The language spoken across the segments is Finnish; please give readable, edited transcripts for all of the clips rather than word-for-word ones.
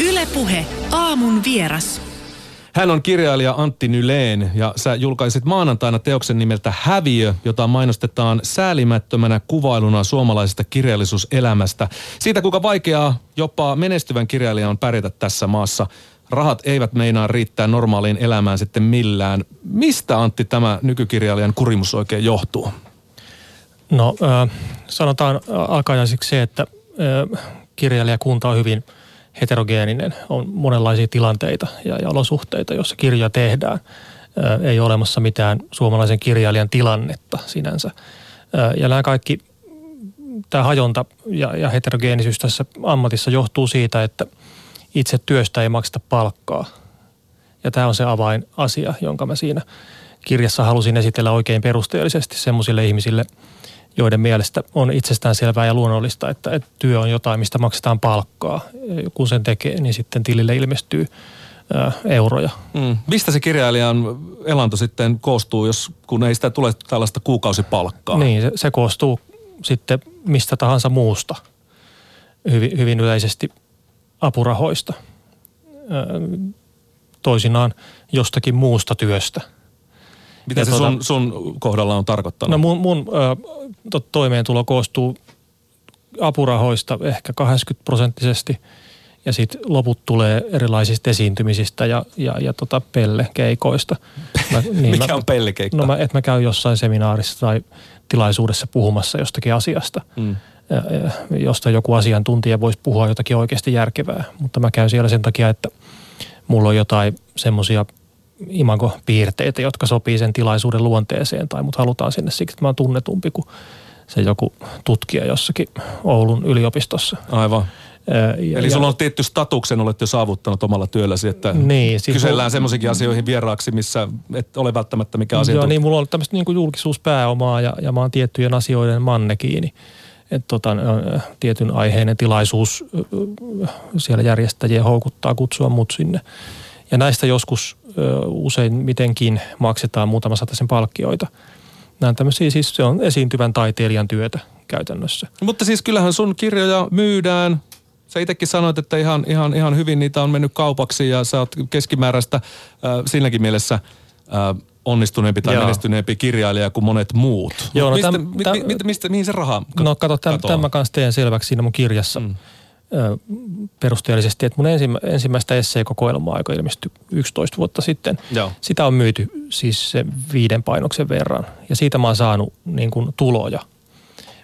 Yle Puhe, aamun vieras. Hän on kirjailija Antti Nylén ja sä julkaisit maanantaina teoksen nimeltä Häviö, jota mainostetaan säälimättömänä kuvailuna suomalaisesta kirjallisuuselämästä. Siitä kuinka vaikeaa jopa menestyvän kirjailijan on pärjätä tässä maassa. Rahat eivät meinaa riittää normaaliin elämään sitten millään. Mistä Antti tämä nykykirjailijan kurimus oikein johtuu? No sanotaan alkajaisiksi se, että kirjailijakunta on hyvin heterogeeninen, on monenlaisia tilanteita ja olosuhteita, joissa kirja tehdään. Ei ole olemassa mitään suomalaisen kirjailijan tilannetta sinänsä. Ja nämä kaikki, tämä hajonta ja heterogeenisyys tässä ammatissa johtuu siitä, että itse työstä ei makseta palkkaa. Ja tämä on se avainasia, jonka mä siinä kirjassa halusin esitellä oikein perusteellisesti semmoisille ihmisille, joiden mielestä on itsestään selvää ja luonnollista, että työ on jotain, mistä maksetaan palkkaa. Kun sen tekee, niin sitten tilille ilmestyy euroja. Mistä se kirjailijan elanto sitten koostuu, kun ei sitä tule tällaista kuukausipalkkaa? Niin, se koostuu sitten mistä tahansa muusta, hyvin yleisesti apurahoista, toisinaan jostakin muusta työstä. Mitä se sun kohdalla on tarkoittanut? No mun toimeentulo koostuu apurahoista ehkä 80% ja sitten loput tulee erilaisista esiintymisistä ja pellekeikoista. Mikä on pellekeikka? No mä käyn jossain seminaarissa tai tilaisuudessa puhumassa jostakin asiasta, josta joku asiantuntija voisi puhua jotakin oikeasti järkevää. Mutta mä käyn siellä sen takia, että mulla on jotain semmoisia imagopiirteitä, jotka sopii sen tilaisuuden luonteeseen tai mut halutaan sinne siksi, että mä oon tunnetumpi kuin se joku tutkija jossakin Oulun yliopistossa. Aivan. Eli sulla on tietty statuksen, olet jo saavuttanut omalla työlläsi, että niin, kysellään semmoisikin asioihin vieraaksi, missä et ole välttämättä mikään asia. Joo, niin mulla on tämmöistä niin kuin julkisuuspääomaa ja mä oon tiettyjen asioiden mannekiini. Että tietyn aiheinen tilaisuus siellä järjestäjiä houkuttaa kutsua mut sinne. Ja näistä joskus usein mitenkin maksetaan muutama satasen palkkioita. Nämä on tämmöisiä, siis se on esiintyvän taiteilijan työtä käytännössä. Mutta siis kyllähän sun kirjoja myydään. Sä itsekin sanoit, että ihan hyvin niitä on mennyt kaupaksi ja sä oot keskimääräistä siinäkin mielessä onnistuneempi tai menestyneempi kirjailija kuin monet muut. Joo, no mihin se raha katoaa? No kato, tämän mä kanssa teen selväksi siinä mun kirjassa. Perusteellisesti, että mun ensimmäistä esseekokoelmaa, joka ilmestyi 11 vuotta sitten, sitä on myyty siis 5 painoksen verran. Ja siitä mä oon saanut niin kuin tuloja.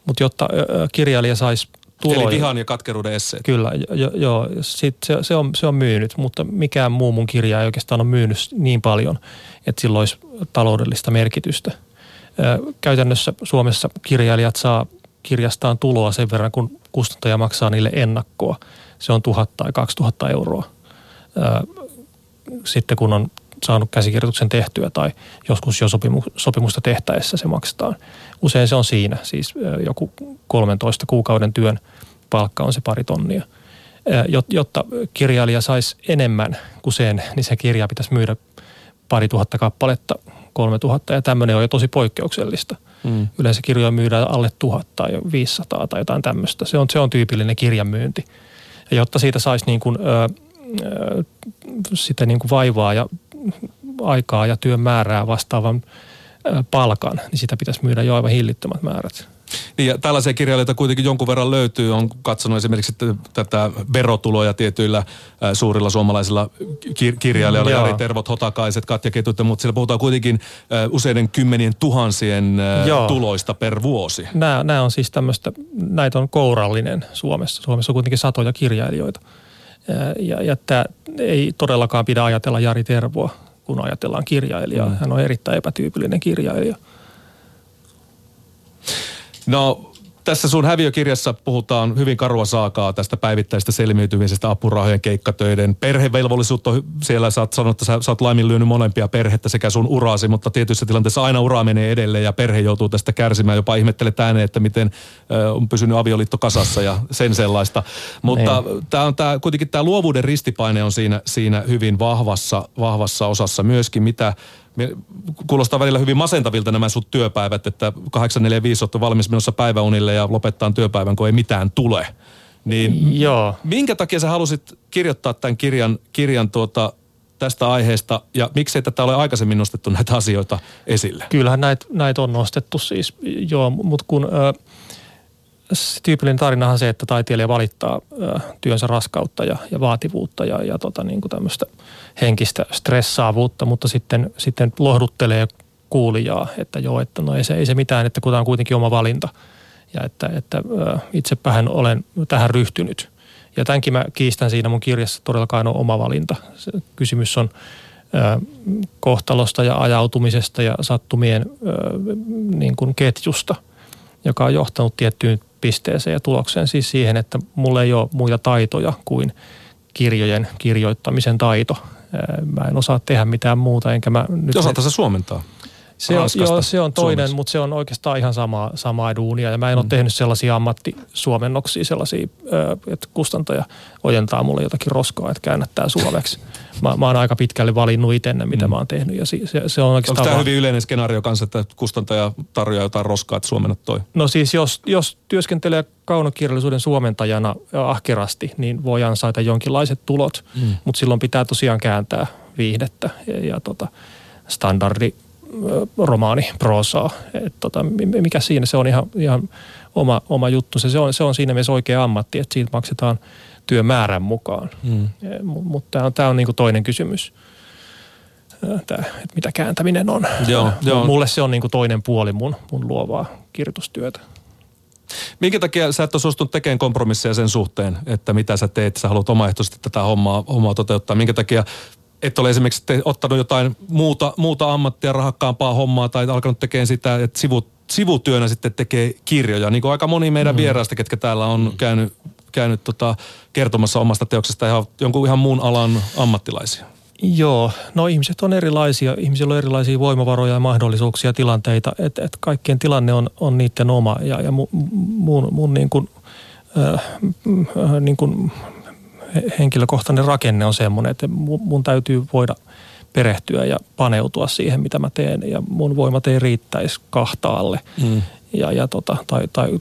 Mutta jotta kirjailija saisi tuloja. Eli Vihan ja katkeruuden esseet. Kyllä, joo. Se on myynyt, mutta mikään muu mun kirja ei oikeastaan ole myynyt niin paljon, että sillä olisi taloudellista merkitystä. Käytännössä Suomessa kirjailijat saa kirjastaan tuloa sen verran, kun kustantaja maksaa niille ennakkoa. Se on 1 000 tai 2 000 euroa. Sitten kun on saanut käsikirjoituksen tehtyä tai joskus jo sopimusta tehtäessä se maksetaan. Usein se on siinä, siis joku 13 kuukauden työn palkka on se 2 000 tonnia. Jotta kirjailija saisi enemmän kuin sen, niin se kirja pitäisi myydä 2 000 kappaletta, 3 000 ja tämmöinen on jo tosi poikkeuksellista. Yleensä kirjoja myydään alle 1 000 tai 500 tai jotain tämmöistä. Se on tyypillinen kirjamyynti. Ja jotta siitä saisi niin kuin, sitä niin kuin vaivaa ja aikaa ja työn määrää vastaavan palkan, niin sitä pitäisi myydä jo aivan hillittömät määrät. Niin ja tällaisia kirjailijoita kuitenkin jonkun verran löytyy. On katsonut esimerkiksi tätä verotuloja tietyillä suurilla suomalaisilla kirjailijoilla. Jari Tervot, Hotakaiset, Katja Ketut, mutta siellä puhutaan kuitenkin useiden kymmenien tuhansien tuloista per vuosi. Nämä on siis tämmöistä, näitä on kourallinen Suomessa. Suomessa on kuitenkin satoja kirjailijoita. Ja tämä ei todellakaan pidä ajatella Jari Tervoa, kun ajatellaan kirjailijaa. Hän on erittäin epätyypillinen kirjailija. No, tässä sun Häviö-kirjassa puhutaan hyvin karua saakaa tästä päivittäisestä selviytymisestä, apurahojen, keikkatöiden, perhevelvollisuutta. Siellä sä oot sanonut, että sä oot laiminlyönyt molempia perhettä sekä sun uraasi, mutta tietyissä tilanteissa aina ura menee edelleen ja perhe joutuu tästä kärsimään. Jopa ihmettelet ääneen, että miten on pysynyt avioliitto kasassa ja sen sellaista. Mutta kuitenkin tämä luovuuden ristipaine on siinä hyvin vahvassa osassa myöskin, mitä... Kuulostaa välillä hyvin masentavilta nämä sun työpäivät, että 8:45 olet valmis menossa päiväunille ja lopettaa työpäivän, kun ei mitään tule. Niin joo. Minkä takia sä halusit kirjoittaa tämän kirjan tästä aiheesta, ja miksei tätä ole aikaisemmin nostettu näitä asioita esille? Kyllähän näitä on nostettu siis, joo, mutta kun tyypillinen tarinahan on se, että taiteilija valittaa työnsä raskautta ja vaativuutta ja niin kuin tämmöistä henkistä stressaavuutta, mutta sitten lohduttelee kuulijaa, että joo, että no ei se mitään, että kun tämä on kuitenkin oma valinta ja että itsepähän olen tähän ryhtynyt. Ja tämänkin mä kiistän siinä mun kirjassa, todellakaan on oma valinta. Se kysymys on kohtalosta ja ajautumisesta ja sattumien niin kuin ketjusta, joka on johtanut tiettyyn pisteeseen ja tulokseen. Siis siihen, että mulla ei ole muita taitoja kuin kirjojen kirjoittamisen taito. Mä en osaa tehdä mitään muuta, enkä mä nyt... Osaatko sä suomentaa? Se on toinen, mutta se on oikeastaan ihan samaa duunia. Ja mä en ole tehnyt sellaisia ammattisuomennoksia, sellaisia, että kustantaja ojentaa mulle jotakin roskaa, että käännättää suomeksi. Mä oon aika pitkälle valinnut itse, mitä mä oon tehnyt. Ja se on oikeastaan onko tämä hyvin yleinen skenaario kanssa, että kustantaja tarjoaa jotain roskaa, että suomennat toi? No siis jos työskentelee kaunokirjallisuuden suomentajana ahkerasti, niin voi ansaita jonkinlaiset tulot. Mm. Mutta silloin pitää tosiaan kääntää viihdettä ja standardi romaani, proosaa. Mikä siinä? Se on ihan oma juttu. Se on siinä mielessä oikea ammatti, että siitä maksetaan työmäärän mukaan. Mm. Mutta tämä on niinku toinen kysymys, että mitä kääntäminen on. Joo. Mulle se on niinku toinen puoli mun luovaa kirjoitustyötä. Minkä takia sä et ole suostunut tekemään kompromisseja sen suhteen, että mitä sä teet, sä haluat omaehtoisesti tätä hommaa toteuttaa? Minkä takia... Että ole esimerkiksi ottanut jotain muuta ammattia, rahakkaampaa hommaa tai alkanut tekemään sitä, että sivutyönä sitten tekee kirjoja. Niin kuin aika moni meidän vieraista, ketkä täällä on käynyt kertomassa omasta teoksesta jonkun ihan muun alan ammattilaisia. Joo, no ihmiset on erilaisia. Ihmisillä on erilaisia voimavaroja ja mahdollisuuksia, tilanteita. Et kaikkien tilanne on niiden oma ja mun niin kuin henkilökohtainen rakenne on semmoinen, että mun täytyy voida perehtyä ja paneutua siihen, mitä mä teen. Ja mun voimat ei riittäisi kahtaalle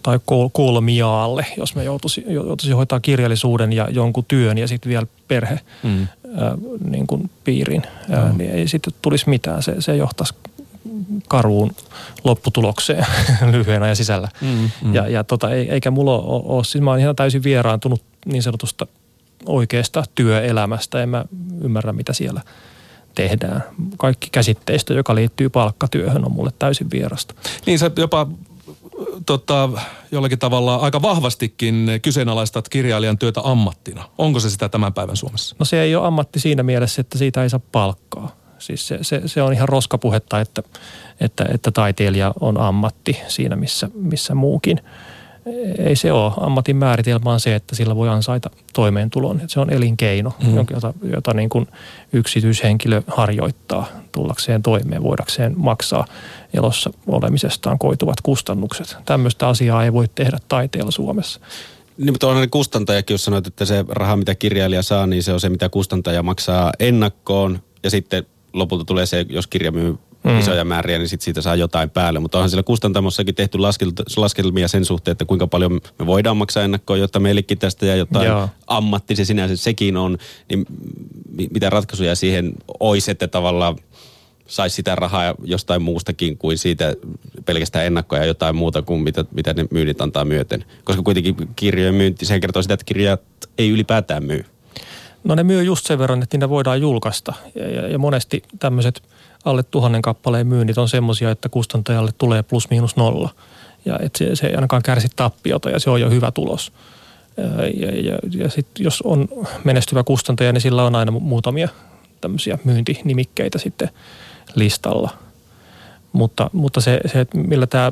tai kolmiaalle, jos mä joutuisin hoitaa kirjallisuuden ja jonkun työn ja sitten vielä perhe niin kuin piirin. Niin ei sitten tulisi mitään. Se johtaisi karuun lopputulokseen lyhyen ajan sisällä. Eikä mulla ole, siis mä oon ihan täysin vieraantunut niin sanotusta oikeasta työelämästä. En mä ymmärrä, mitä siellä tehdään. Kaikki käsitteistö, joka liittyy palkkatyöhön, on mulle täysin vierasta. Niin sä jopa jollakin tavalla aika vahvastikin kyseenalaistat kirjailijan työtä ammattina. Onko se sitä tämän päivän Suomessa? No se ei ole ammatti siinä mielessä, että siitä ei saa palkkaa. Siis se on ihan roskapuhetta, että taiteilija on ammatti siinä, missä muukin. Ei se ole. Ammatin määritelmä on se, että sillä voi ansaita toimeentulon. Se on elinkeino, jota niin kuin yksityishenkilö harjoittaa tullakseen toimeen, voidakseen maksaa elossa olemisestaan koituvat kustannukset. Tämmöistä asiaa ei voi tehdä taiteella Suomessa. Niin, mutta onhan kustantajakin, jos sanoit, että se raha, mitä kirjailija saa, niin se on se, mitä kustantaja maksaa ennakkoon. Ja sitten lopulta tulee se, jos kirja myy isoja määriä, niin siitä saa jotain päälle. Mutta onhan siellä kustantamossakin tehty laskelmia sen suhteen, että kuinka paljon me voidaan maksaa ennakkoon, jotta me elikin tästä ja jotain ammatti se sinänsä sekin on. Niin mitä ratkaisuja siihen olisi, että tavallaan saisi sitä rahaa jostain muustakin kuin siitä pelkästään ennakkoja ja jotain muuta kuin mitä ne myynnit antaa myöten. Koska kuitenkin kirjojen myynti, sehän kertoo sitä, että kirjat ei ylipäätään myy. No ne myy just sen verran, että niitä voidaan julkaista. Ja monesti tämmöiset alle 1000 kappaleen myynnit on semmoisia, että kustantajalle tulee plus miinus nolla. Ja että se ei ainakaan kärsi tappiota ja se on jo hyvä tulos. Ja sitten jos on menestyvä kustantaja, niin sillä on aina muutamia tämmöisiä myyntinimikkeitä sitten listalla. Mutta se millä tämä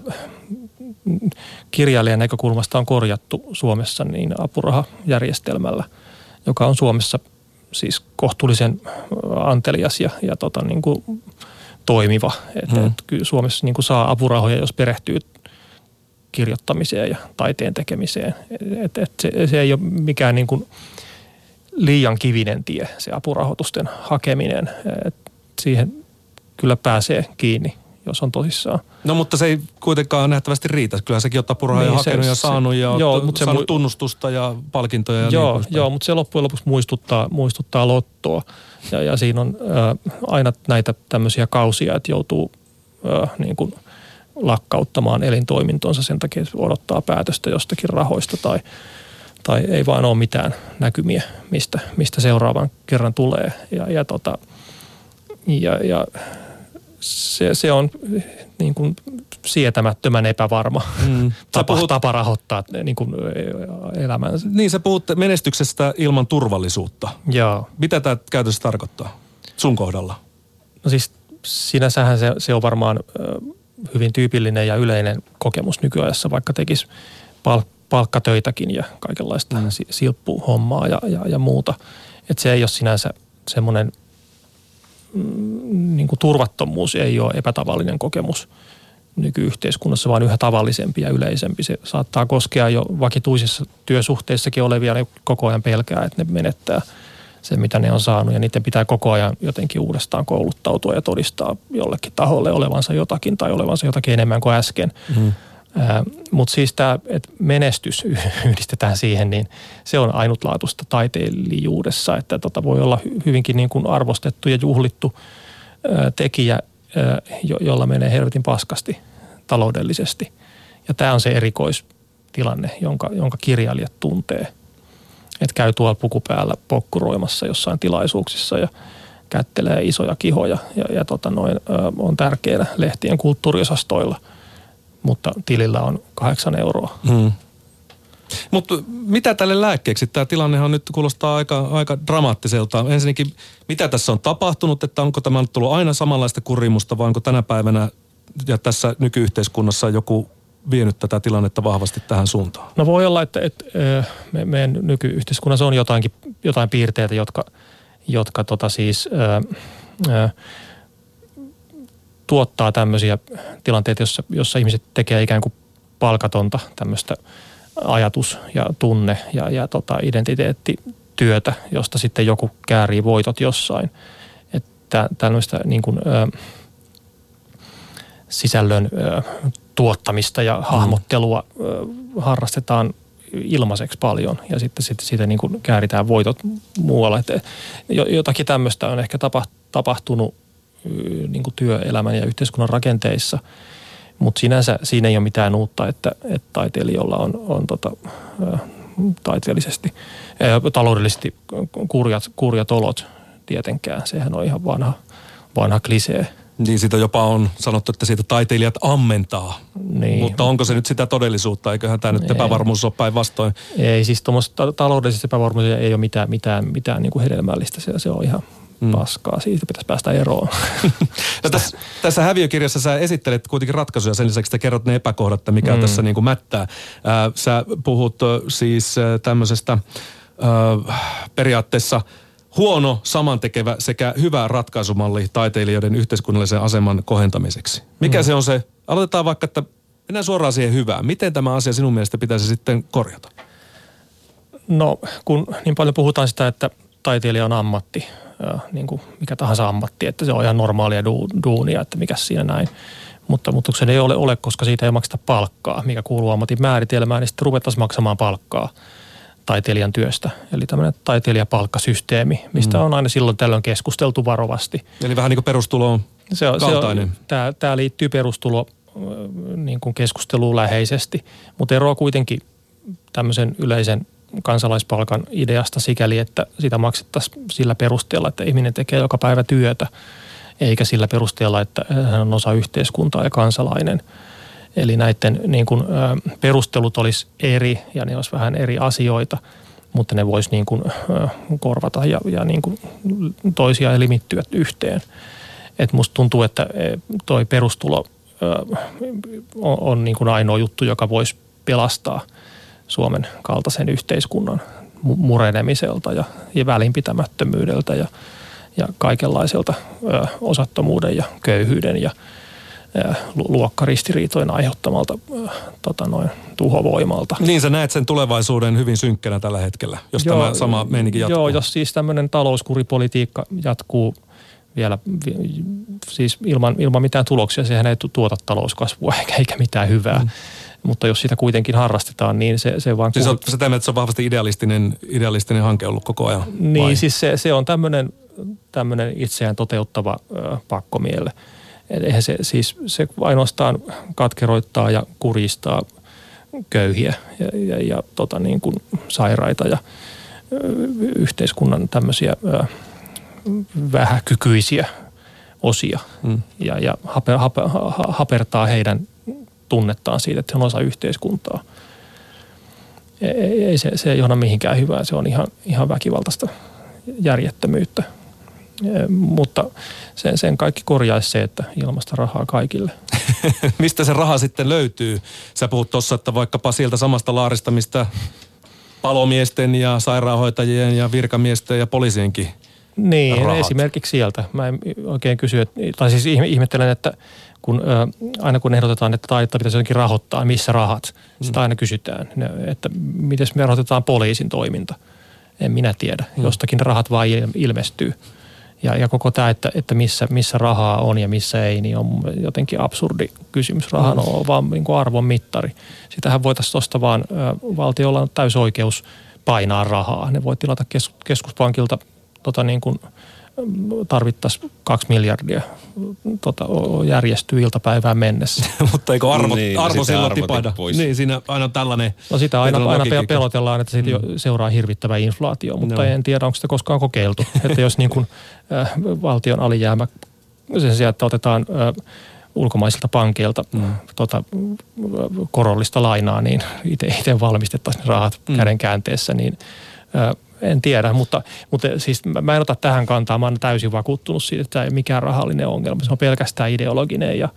kirjailijan näkökulmasta on korjattu Suomessa, niin apurahajärjestelmällä, joka on Suomessa siis kohtuullisen antelias ja niin kuin toimiva. Että kyllä Suomessa niin kuin saa apurahoja, jos perehtyy kirjoittamiseen ja taiteen tekemiseen. Se ei ole mikään niin kuin liian kivinen tie, se apurahoitusten hakeminen. Siihen kyllä pääsee kiinni, jos on tosissaan. No mutta se ei kuitenkaan nähtävästi riitä. Kyllä sekin ottaa puroja niin, ja hakenut ja saanut ja saanut tunnustusta ja palkintoja. Ja joo, niin joo, mutta se loppujen lopuksi muistuttaa lottoa. Ja siinä on aina näitä tämmöisiä kausia, että joutuu niin kuin lakkauttamaan elintoimintonsa sen takia, että odottaa päätöstä jostakin rahoista tai ei vaan ole mitään näkymiä, mistä seuraavan kerran tulee. Ja se on niin kuin sietämättömän epävarma tapa rahoittaa niin kuin elämänsä. Niin, sä puhut menestyksestä ilman turvallisuutta. Joo. Mitä tämä käytössä tarkoittaa sun kohdalla? No siis sinänsähän se on varmaan hyvin tyypillinen ja yleinen kokemus nykyajassa, vaikka tekisi palkkatöitäkin ja kaikenlaista silppuhommaa ja muuta. Että se ei ole sinänsä semmoinen niin kuin turvattomuus, ei ole epätavallinen kokemus nykyyhteiskunnassa, vaan yhä tavallisempi ja yleisempi. Se saattaa koskea jo vakituisissa työsuhteissakin olevia, ne koko ajan pelkää, että ne menettää sen, mitä ne on saanut, ja niiden pitää koko ajan jotenkin uudestaan kouluttautua ja todistaa jollekin taholle olevansa jotakin tai olevansa jotakin enemmän kuin äsken. Mm. Mutta siis tämä, että menestys yhdistetään siihen, niin se on ainutlaatuista taiteilijuudessa, että voi olla hyvinkin niin kuin arvostettu ja juhlittu tekijä, jolla menee helvetin paskasti taloudellisesti. Ja tämä on se erikoistilanne, jonka kirjailijat tuntee. Että käy tuolla pukupäällä pokkuroimassa jossain tilaisuuksissa ja kättelee isoja kihoja on tärkeänä lehtien kulttuuriosastoilla. Mutta tilillä on 8 euroa. Mutta mitä tälle lääkkeeksi? Tämä tilannehan nyt kuulostaa aika dramaattiselta. Ensinnäkin, mitä tässä on tapahtunut, että onko tämä nyt tullut aina samanlaista kurimusta, vai onko tänä päivänä ja tässä nykyyhteiskunnassa joku vienyt tätä tilannetta vahvasti tähän suuntaan? No voi olla, että meidän nykyyhteiskunnassa on jotain piirteitä, jotka tuottaa tämmöisiä tilanteita, jossa ihmiset tekee ikään kuin palkatonta tämmöistä ajatus- ja tunne- ja identiteettityötä, josta sitten joku käärii voitot jossain. Että tämmöistä niin kuin, sisällön tuottamista ja hahmottelua harrastetaan ilmaiseksi paljon ja sitten siitä niin kuin kääritään voitot muualla. Että jotakin tämmöistä on ehkä tapahtunut niin kuin työelämän ja yhteiskunnan rakenteissa, mutta sinänsä siinä ei ole mitään uutta, että taiteilijoilla on taiteellisesti, taloudellisesti kurjat olot tietenkään. Sehän on ihan vanha klisee. Niin sitä jopa on sanottu, että siitä taiteilijat ammentaa, niin. Mutta onko se nyt sitä todellisuutta? Eiköhän tämä nyt epävarmuus ole päinvastoin? Ei, siis tuommoista taloudellisesta epävarmuudesta ei ole mitään niin kuin hedelmällistä, se on ihan paskaa. Siitä pitäisi päästä eroon. No tässä Häviökirjassa sä esittelet kuitenkin ratkaisuja. Sen lisäksi sä kerrot ne epäkohdat, mikä tässä niin kuin mättää. Sä puhut siis tämmöisestä periaatteessa huono, samantekevä sekä hyvä ratkaisumalli taiteilijoiden yhteiskunnallisen aseman kohentamiseksi. Mikä se on se? Aloitetaan vaikka, että mennään suoraan siihen hyvään. Miten tämä asia sinun mielestä pitäisi sitten korjata? No, kun niin paljon puhutaan sitä, että taiteilija on ammatti, niin kuin mikä tahansa ammatti, että se on ihan normaalia duunia, että mikä siinä näin. Mutta se ei ole, koska siitä ei makseta palkkaa, mikä kuuluu ammatin määritelmään, niin sitten ruvettaisiin maksamaan palkkaa taiteilijan työstä. Eli tämmöinen taiteilijapalkkasysteemi, mistä on aina silloin tällöin keskusteltu varovasti. Eli vähän niin kuin perustuloon kaltainen. Tämä liittyy perustulo niin kuin keskusteluun läheisesti, mutta eroa kuitenkin tämmöisen yleisen kansalaispalkan ideasta sikäli, että sitä maksettaisiin sillä perusteella, että ihminen tekee joka päivä työtä, eikä sillä perusteella, että hän on osa yhteiskuntaa ja kansalainen. Eli näiden niin kuin, perustelut olisi eri ja ne olisi vähän eri asioita, mutta ne voisi niin kuin, korvata ja niin kuin, toisia limittyä yhteen. Et musta tuntuu, että toi perustulo on niin kuin ainoa juttu, joka voisi pelastaa Suomen kaltaisen yhteiskunnan murenemiselta ja välinpitämättömyydeltä ja kaikenlaiselta osattomuuden ja köyhyyden ja luokkaristiriitojen aiheuttamalta tuhovoimalta. Niin sä näet sen tulevaisuuden hyvin synkkänä tällä hetkellä, jos tämä sama meininki jatkuu. Joo, jos siis tämmöinen talouskuripolitiikka jatkuu vielä siis ilman mitään tuloksia. Sehän ei tuota talouskasvua eikä mitään hyvää. Mutta jos sitä kuitenkin harrastetaan, niin se vaan... Siis sä tämän, että se on vahvasti idealistinen hanke ollut koko ajan? Niin, vai? Siis se on tämmöinen itseään toteuttava pakkomielle. Eihän se siis se ainoastaan katkeroittaa ja kuristaa köyhiä ja niin kuin sairaita ja yhteiskunnan tämmöisiä vähäkykyisiä osia ja hapertaa heidän tunnettaan siitä, että se on osa yhteiskuntaa. Ei se ei johda mihinkään hyvää, se on ihan väkivaltaista järjettömyyttä. Mutta sen kaikki korjaisi se, että ilmaista rahaa kaikille. Mistä se raha sitten löytyy? Sä puhut tuossa, että vaikkapa sieltä samasta laarista, mistä palomiesten ja sairaanhoitajien ja virkamiesten ja poliisienkin niin, rahat. Esimerkiksi sieltä. Mä en oikein kysy, tai siis ihmettelen, että aina kun ehdotetaan, että taidetta pitäisi jotenkin rahoittaa, missä rahat, sitä aina kysytään, että miten me rahoitetaan poliisin toiminta. En minä tiedä, jostakin rahat vaan ilmestyy. Ja koko tämä, että missä rahaa on ja missä ei, niin on jotenkin absurdi kysymys. Rahan on vaan niin kuin arvon mittari. Sitähän voitaisiin tuosta vaan, valtiolla on täysi oikeus painaa rahaa. Ne voi tilata keskuspankilta niin kuin tarvittaisiin 2 miljardia järjestyy iltapäivään mennessä. Mutta eikö arvo silloin tipahda? Niin, siinä aina tällainen... No sitä aina pelotellaan, että siitä seuraa hirvittävä inflaatio, mutta en tiedä, onko sitä koskaan kokeiltu. Että jos niin kuin, valtion alijäämä sen sijaan, että otetaan ulkomaisilta pankeilta korollista lainaa, niin itse valmistettaisiin rahat käden käänteessä, niin... En tiedä, mutta siis mä en ota tähän kantaa. Mä oon täysin vakuuttunut siitä, että tämä ei ole mikään rahallinen ongelma. Se on pelkästään ideologinen ja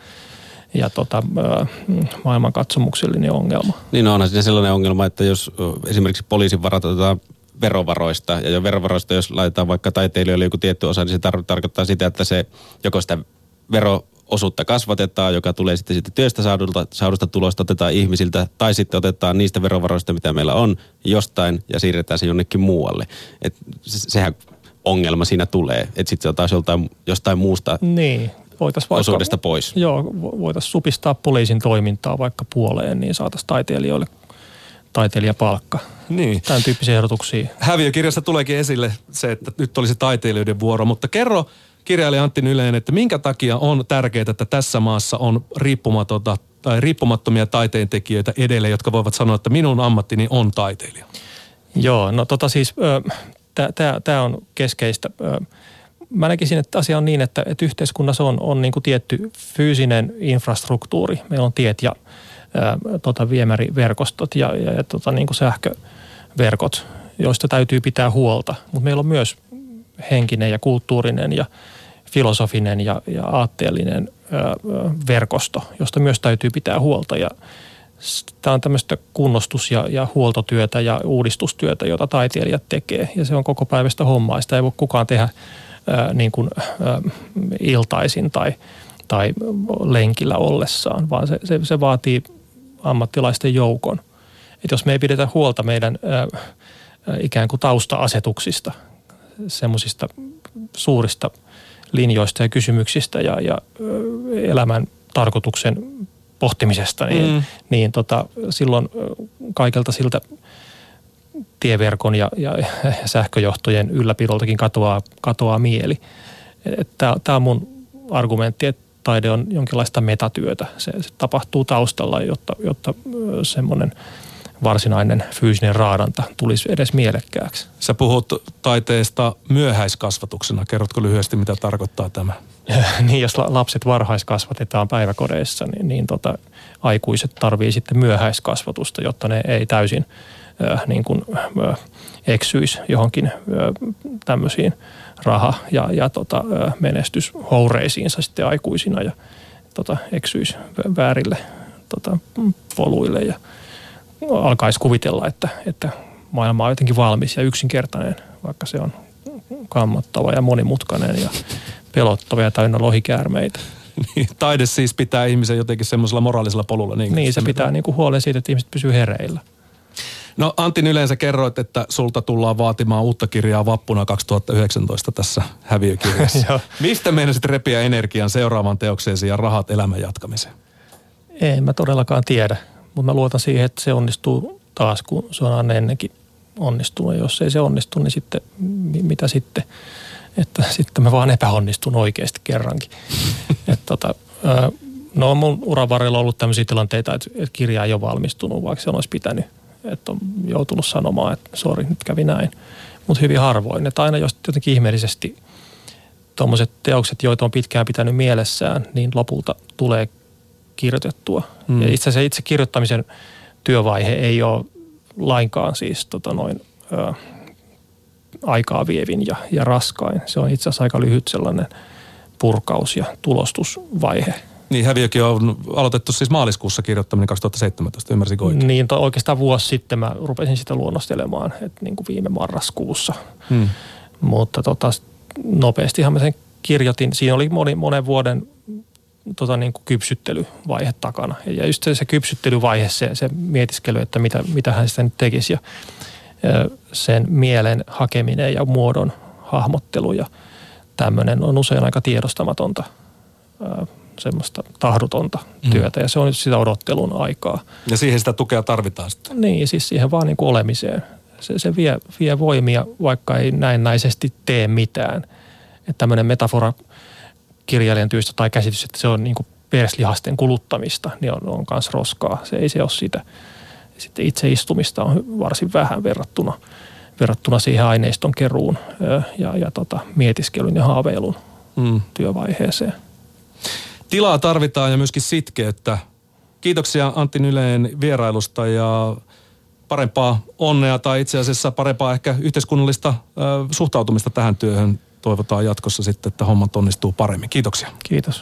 maailmankatsomuksellinen ongelma. Niin onhan siinä sellainen ongelma, että jos esimerkiksi poliisin varat otetaan verovaroista, ja jo verovaroista, jos laitetaan vaikka taiteilijoille joku tietty osa, niin se tarkoittaa sitä, että se joko sitä veroosuutta kasvatetaan, joka tulee sitten siitä työstä saadusta tulosta, otetaan ihmisiltä, tai sitten otetaan niistä verovaroista, mitä meillä on, jostain, ja siirretään se jonnekin muualle. Et sehän ongelma siinä tulee, että sitten se otetaan jostain muusta osuudesta pois. Joo, voitaisiin supistaa poliisin toimintaa vaikka puoleen, niin saataisiin taiteilijoille taiteilijapalkka. Niin. Tämän tyyppisiä ehdotuksia. Häviökirjassa tuleekin esille se, että nyt oli se taiteilijoiden vuoro, mutta kerro, kirjailija Antti Nylén, että minkä takia on tärkeää, että tässä maassa on riippumattomia taiteentekijöitä edelleen, jotka voivat sanoa, että minun ammattini on taiteilija? Joo, no siis tämä on keskeistä. Mä näkisin, että asia on niin, että yhteiskunnassa on niin kuin tietty fyysinen infrastruktuuri. Meillä on tiet ja viemäriverkostot ja niin kuin sähköverkot, joista täytyy pitää huolta, mutta meillä on myös henkinen ja kulttuurinen ja filosofinen ja aatteellinen verkosto, josta myös täytyy pitää huolta. Ja tämä on tämmöistä kunnostus- ja huoltotyötä ja uudistustyötä, jota taiteilijat tekee. Ja se on koko päivästä hommaa. Sitä ei voi kukaan tehdä niin kuin iltaisin tai lenkillä ollessaan, vaan se vaatii ammattilaisten joukon. Et jos me ei pidetä huolta meidän ikään kuin tausta-asetuksista, semmoisista suurista linjoista ja kysymyksistä ja elämän tarkoituksen pohtimisesta, niin silloin kaikelta siltä tieverkon ja sähköjohtojen ylläpidoltakin katoaa mieli. Tämä on mun argumentti, että taide on jonkinlaista metatyötä. Se tapahtuu taustalla, jotta semmoinen varsinainen fyysinen raadanta tulisi edes mielekkääksi. Sä puhut taiteesta myöhäiskasvatuksena. Kerrotko lyhyesti, mitä tarkoittaa tämä? Niin, jos lapset varhaiskasvatetaan päiväkodeissa, niin aikuiset tarvii sitten myöhäiskasvatusta, jotta ne ei täysin eksyisi johonkin tämmöisiin raha- ja menestyshoureisiinsa sitten aikuisina ja eksyisi väärille poluille ja alkaisi kuvitella, että maailma on jotenkin valmis ja yksinkertainen, vaikka se on kammottava ja monimutkainen ja pelottava ja täynnä lohikäärmeitä. Niin, taide siis pitää ihmisen jotenkin semmoisella moraalisella polulla. Niin, se pitää huolen siitä, että ihmiset pysyy hereillä. No Antti Nylén, sä kerroit, että sulta tullaan vaatimaan uutta kirjaa vappuna 2019 tässä Häviökirjassa. Mistä meinasit repiä energian seuraavan teokseesi ja rahat elämän jatkamiseen? En mä todellakaan tiedä, mutta mä luotan siihen, että se onnistuu taas, kun se on aina ennenkin onnistunut. Ja jos ei se onnistu, niin sitten mitä sitten? Että sitten mä vaan epäonnistun oikeasti kerrankin. No on mun uran varrella ollut tämmöisiä tilanteita, että kirja ei ole valmistunut, vaikka se olisi pitänyt. Että on joutunut sanomaan, että sori, nyt kävi näin. Mutta hyvin harvoin. Että aina jos jotenkin ihmeellisesti tuommoiset teokset, joita on pitkään pitänyt mielessään, niin lopulta tulee kirjoitettua. Mm. Ja itse asiassa itse kirjoittamisen työvaihe ei ole lainkaan siis aikaa vievin ja raskain. Se on itse asiassa aika lyhyt sellainen purkaus- ja tulostusvaihe. Niin, Häviökin on aloitettu siis maaliskuussa kirjoittaminen 2017, ymmärsinkö oikein? Niin, oikeastaan vuosi sitten mä rupesin sitä luonnostelemaan, että niin kuin viime marraskuussa. Hmm. Mutta nopeastihan mä sen kirjoitin. Siinä oli monen vuoden niin kuin kypsyttelyvaihe takana. Ja just se kypsyttelyvaihe, se mietiskely, että mitä hän sitä nyt tekisi ja sen mielen hakeminen ja muodon hahmottelu ja tämmöinen on usein aika tiedostamatonta semmoista tahdotonta työtä ja se on sitä odottelun aikaa. Ja siihen sitä tukea tarvitaan sitten. Niin, siis siihen vaan niin kuin olemiseen. Se vie voimia, vaikka ei näennäisesti tee mitään. Että tämmöinen metafora kirjailijan työstä tai käsitys, että se on niin kuin perslihasten kuluttamista, niin on kans roskaa. Se ei ole sitä. Sitten itse istumista on varsin vähän verrattuna siihen aineiston keruun ja mietiskelyn ja haaveilun työvaiheeseen. Tilaa tarvitaan ja myöskin sitkeyttä. Kiitoksia Antti Nylén vierailusta ja parempaa onnea tai itse asiassa parempaa ehkä yhteiskunnallista suhtautumista tähän työhön. Toivotaan jatkossa sitten, että hommat onnistuu paremmin. Kiitoksia. Kiitos.